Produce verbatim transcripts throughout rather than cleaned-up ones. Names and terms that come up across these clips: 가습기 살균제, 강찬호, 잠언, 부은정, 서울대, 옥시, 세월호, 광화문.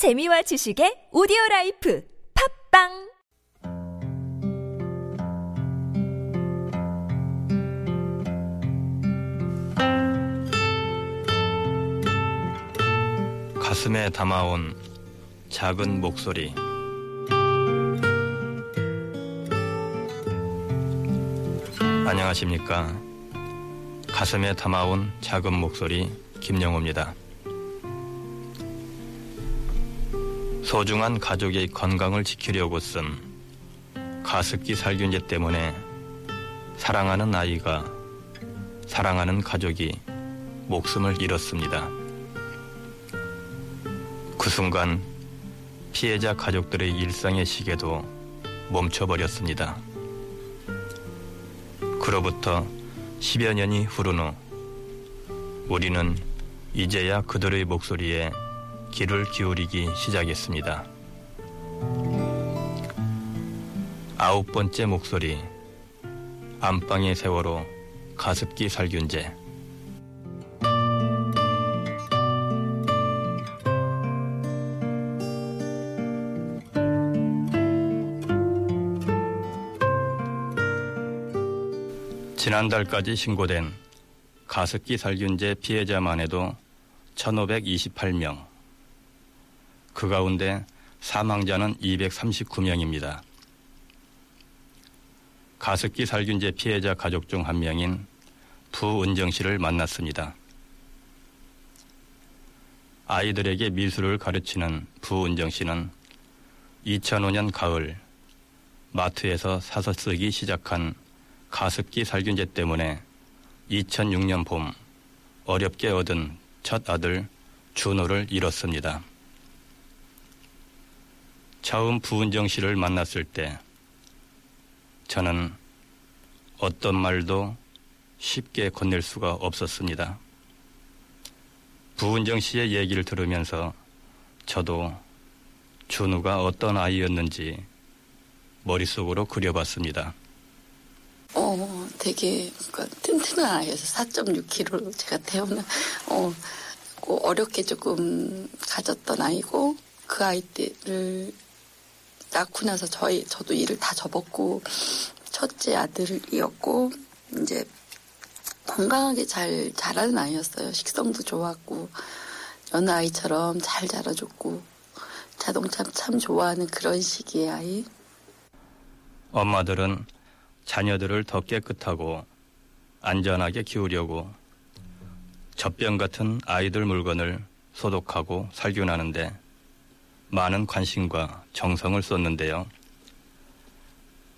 재미와 지식의 오디오라이프 팝빵! 가슴에 담아온 작은 목소리. 안녕하십니까. 가슴에 담아온 작은 목소리 김영호입니다. 소중한 가족의 건강을 지키려고 쓴 가습기 살균제 때문에 사랑하는 아이가, 사랑하는 가족이 목숨을 잃었습니다. 그 순간 피해자 가족들의 일상의 시계도 멈춰버렸습니다. 그로부터 십여 년이 흐른 후 우리는 이제야 그들의 목소리에 귀를 기울이기 시작했습니다. 아홉 번째 목소리, 안방의 세월호 가습기 살균제. 지난달까지 신고된 가습기 살균제 피해자만 해도 천오백이십팔 명, 그 가운데 사망자는 이백삼십구 명입니다. 가습기 살균제 피해자 가족 중 한 명인 부은정 씨를 만났습니다. 아이들에게 미술을 가르치는 부은정 씨는 이천오 년 가을 마트에서 사서 쓰기 시작한 가습기 살균제 때문에 이천육 년 봄 어렵게 얻은 첫 아들 준호를 잃었습니다. 처음 부은정 씨를 만났을 때 저는 어떤 말도 쉽게 건넬 수가 없었습니다. 부은정 씨의 얘기를 들으면서 저도 준우가 어떤 아이였는지 머릿속으로 그려봤습니다. 어, 되게 그러니까 튼튼한 아이여서 사 점 육 킬로그램로 제가 태어나 어, 어렵게 조금 가졌던 아이고, 그 아이 때를 낳고 나서 저희 저도 일을 다 접었고 첫째 아들이었고, 이제 건강하게 잘 자라는 아이였어요. 식성도 좋았고 여느 아이처럼 잘 자라줬고 자동차 참 좋아하는 그런 시기의 아이. 엄마들은 자녀들을 더 깨끗하고 안전하게 키우려고 젖병 같은 아이들 물건을 소독하고 살균하는데 많은 관심과 정성을 썼는데요.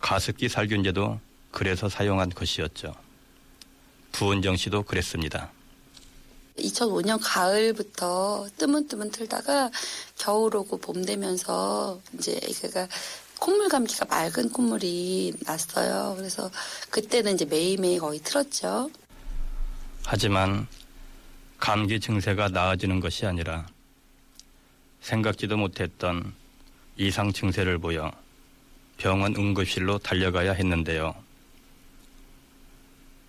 가습기 살균제도 그래서 사용한 것이었죠. 부은정 씨도 그랬습니다. 이천오 년 가을부터 뜨문뜨문 틀다가 겨울 오고 봄 되면서 이제 애가 콧물 감기가 맑은 콧물이 났어요. 그래서 그때는 이제 매일매일 거의 틀었죠. 하지만 감기 증세가 나아지는 것이 아니라 생각지도 못했던 이상 증세를 보여 병원 응급실로 달려가야 했는데요.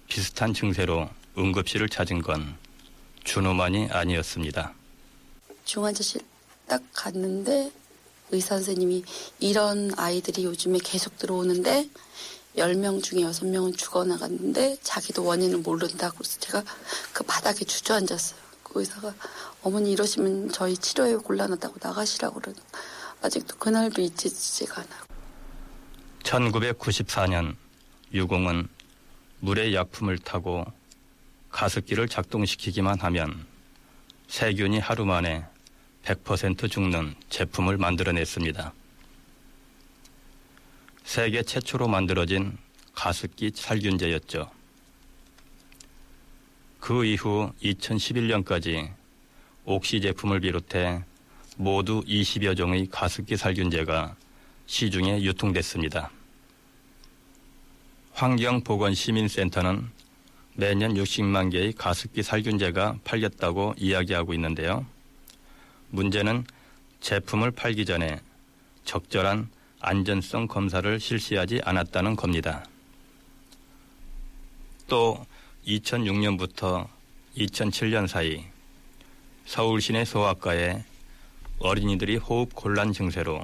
비슷한 증세로 응급실을 찾은 건 준호만이 아니었습니다. 중환자실 딱 갔는데 의사 선생님이 이런 아이들이 요즘에 계속 들어오는데 열 명 중에 여섯 명은 죽어나갔는데 자기도 원인을 모른다고. 그래서 제가 그 바닥에 주저앉았어요. 그 의사가 어머니 이러시면 저희 치료에 곤란하다고 나가시라고 그러는. 아직도 그날도 잊히지가 않아요. 천구백구십사 년 유공은 물에 약품을 타고 가습기를 작동시키기만 하면 세균이 하루 만에 백 퍼센트 죽는 제품을 만들어냈습니다. 세계 최초로 만들어진 가습기 살균제였죠. 그 이후 이천십일 년까지 옥시 제품을 비롯해 모두 이십여 종의 가습기 살균제가 시중에 유통됐습니다. 환경보건시민센터는 매년 육십만 개의 가습기 살균제가 팔렸다고 이야기하고 있는데요. 문제는 제품을 팔기 전에 적절한 안전성 검사를 실시하지 않았다는 겁니다. 또 이천육 년부터 이천칠 년 사이 서울 시내 소아과에 어린이들이 호흡 곤란 증세로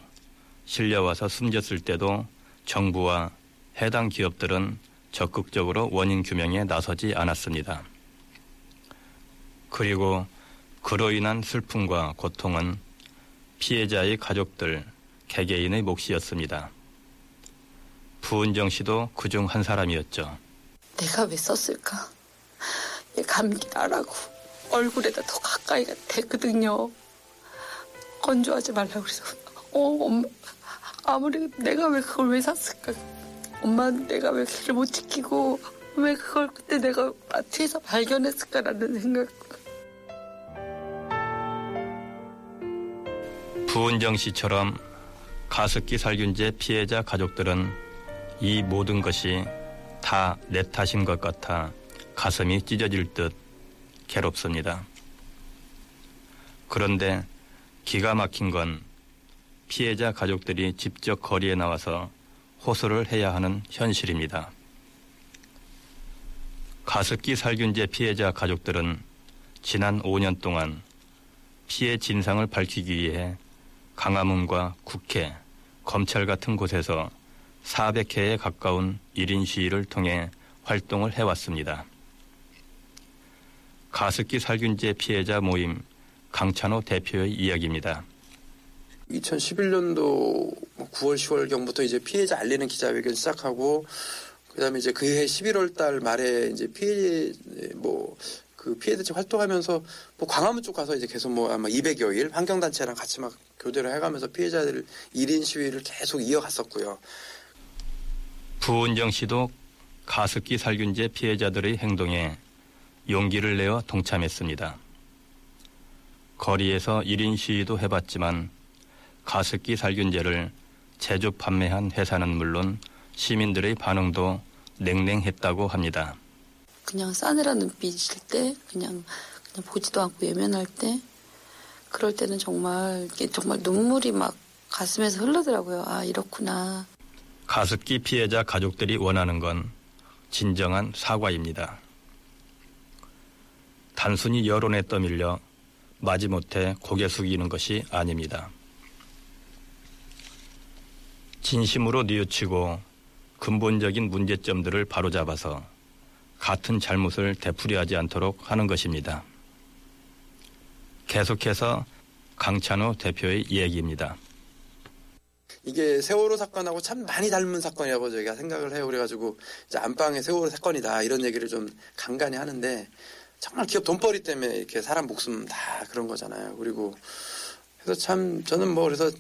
실려와서 숨졌을 때도 정부와 해당 기업들은 적극적으로 원인 규명에 나서지 않았습니다. 그리고 그로 인한 슬픔과 고통은 피해자의 가족들, 개개인의 몫이었습니다. 부은정 씨도 그중 한 사람이었죠. 내가 왜 썼을까? 얘 감기라라고 얼굴에다 더 가까이 대거든요. 건조하지 말라고 그래서 어, 엄마, 아무리 내가 왜 그걸 왜 샀을까? 엄마는 내가 왜 길을 못 지키고 왜 그걸 그때 내가 마트에서 발견했을까라는 생각. 부은정 씨처럼 가습기 살균제 피해자 가족들은 이 모든 것이 다 내 탓인 것 같아 가슴이 찢어질 듯 괴롭습니다. 그런데 기가 막힌 건 피해자 가족들이 직접 거리에 나와서 호소를 해야 하는 현실입니다. 가습기 살균제 피해자 가족들은 지난 오 년 동안 피해 진상을 밝히기 위해 광화문과 국회, 검찰 같은 곳에서 사백 회에 가까운 일 인 시위를 통해 활동을 해왔습니다. 가습기 살균제 피해자 모임 강찬호 대표의 이야기입니다. 이천십일 년도 구월, 시월경부터 이제 피해자 알리는 기자회견 시작하고, 그 다음에 이제 그해 십일월 달 말에 이제 피해, 뭐, 그 피해 대책 활동하면서 뭐 광화문 쪽 가서 이제 계속 뭐 아마 이백여 일 환경단체랑 같이 막 교대를 해가면서 피해자들 일 인 시위를 계속 이어갔었고요. 부은정 씨도 가습기 살균제 피해자들의 행동에 용기를 내어 동참했습니다. 거리에서 일 인 시위도 해봤지만 가습기 살균제를 제조 판매한 회사는 물론 시민들의 반응도 냉랭했다고 합니다. 그냥 싸늘한 눈빛일 때, 그냥 그냥 보지도 않고 외면할 때, 그럴 때는 정말 정말 눈물이 막 가슴에서 흘러더라고요. 아, 이렇구나. 가습기 피해자 가족들이 원하는 건 진정한 사과입니다. 단순히 여론에 떠밀려 마지못해 고개 숙이는 것이 아닙니다. 진심으로 뉘우치고 근본적인 문제점들을 바로잡아서 같은 잘못을 되풀이하지 않도록 하는 것입니다. 계속해서 강찬호 대표의 얘기입니다. 이게 세월호 사건하고 참 많이 닮은 사건이라고 저희가 생각을 해요. 그래가지고 이제 안방에 세월호 사건이다 이런 얘기를 좀 간간히 하는데, 정말 기업 돈벌이 때문에 이렇게 사람 목숨 다 그런 거잖아요. 그리고 그래서 참 저는 뭐 그래서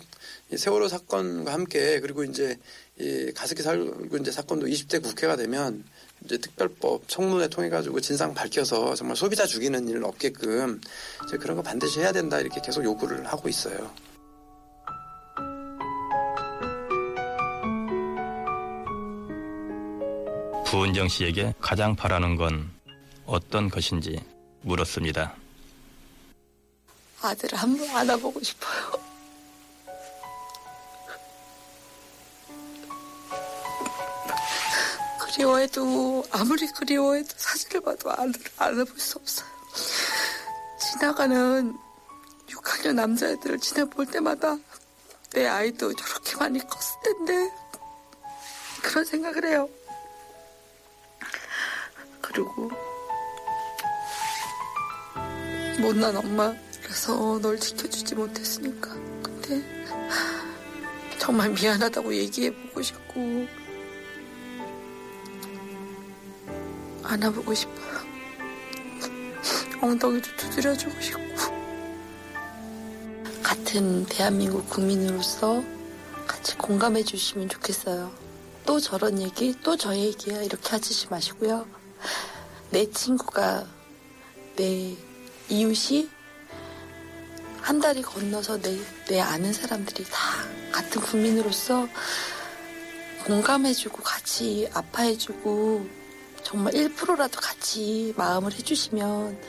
세월호 사건과 함께, 그리고 이제 이 가습기 살균제 사건도 이십 대 국회가 되면 이제 특별법 청문회 통해 가지고 진상 밝혀서 정말 소비자 죽이는 일 없게끔 이제 그런 거 반드시 해야 된다 이렇게 계속 요구를 하고 있어요. 부은정 씨에게 가장 바라는 건 어떤 것인지 물었습니다. 아들을 한번 안아보고 싶어요. 그리워해도, 아무리 그리워해도 사진을 봐도 아들을 안아볼 수 없어요. 지나가는 육 학년 남자애들을 지내볼 때마다 내 아이도 저렇게 많이 컸을 텐데 그런 생각을 해요. 그리고 못난 엄마라서 널 지켜주지 못했으니까, 근데 정말 미안하다고 얘기해보고 싶고 안아보고 싶어요. 엉덩이도 두드려주고 싶고. 같은 대한민국 국민으로서 같이 공감해 주시면 좋겠어요. 또 저런 얘기, 또 저 얘기야 이렇게 하시지 마시고요. 내 친구가, 내 이웃이, 한 다리 건너서 내, 내 아는 사람들이 다 같은 국민으로서 공감해주고 같이 아파해주고 정말 일 퍼센트라도 같이 마음을 해주시면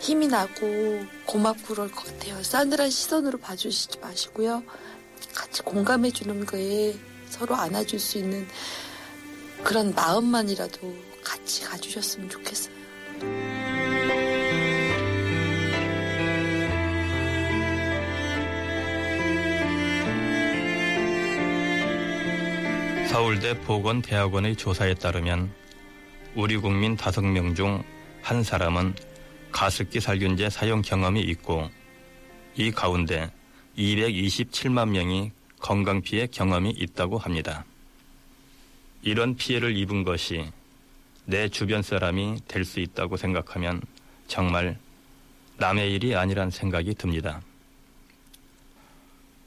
힘이 나고 고맙고 그럴 것 같아요. 싸늘한 시선으로 봐주시지 마시고요. 같이 공감해주는 거에 서로 안아줄 수 있는 그런 마음만이라도 같이 가주셨으면 좋겠어요. 서울대 보건대학원의 조사에 따르면 우리 국민 다섯 명 중 한 사람은 가습기 살균제 사용 경험이 있고, 이 가운데 이백이십칠만 명이 건강 피해 경험이 있다고 합니다. 이런 피해를 입은 것이 내 주변 사람이 될 수 있다고 생각하면 정말 남의 일이 아니란 생각이 듭니다.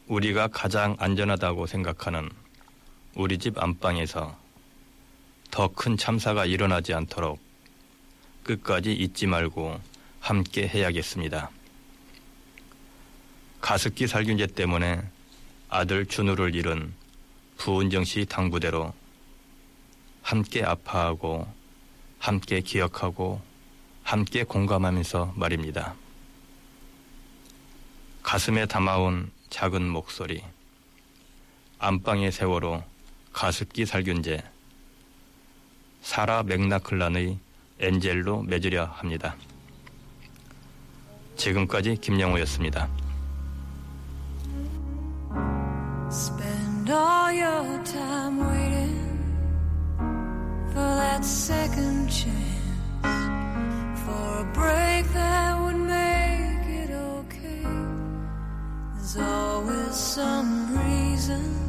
우리가 가장 안전하다고 생각하는 우리 집 안방에서 더 큰 참사가 일어나지 않도록 끝까지 잊지 말고 함께 해야겠습니다. 가습기 살균제 때문에 아들 준우를 잃은 부은정 씨 당부대로 함께 아파하고 함께 기억하고 함께 공감하면서 말입니다. 가슴에 담아온 작은 목소리, 안방의 세월호 가습기 살균제, 사라 맥락클란의 엔젤로 맺으려 합니다. 지금까지 김영호였습니다. Spend all your time waiting for that second chance, for a break that would make it okay. There's always some reason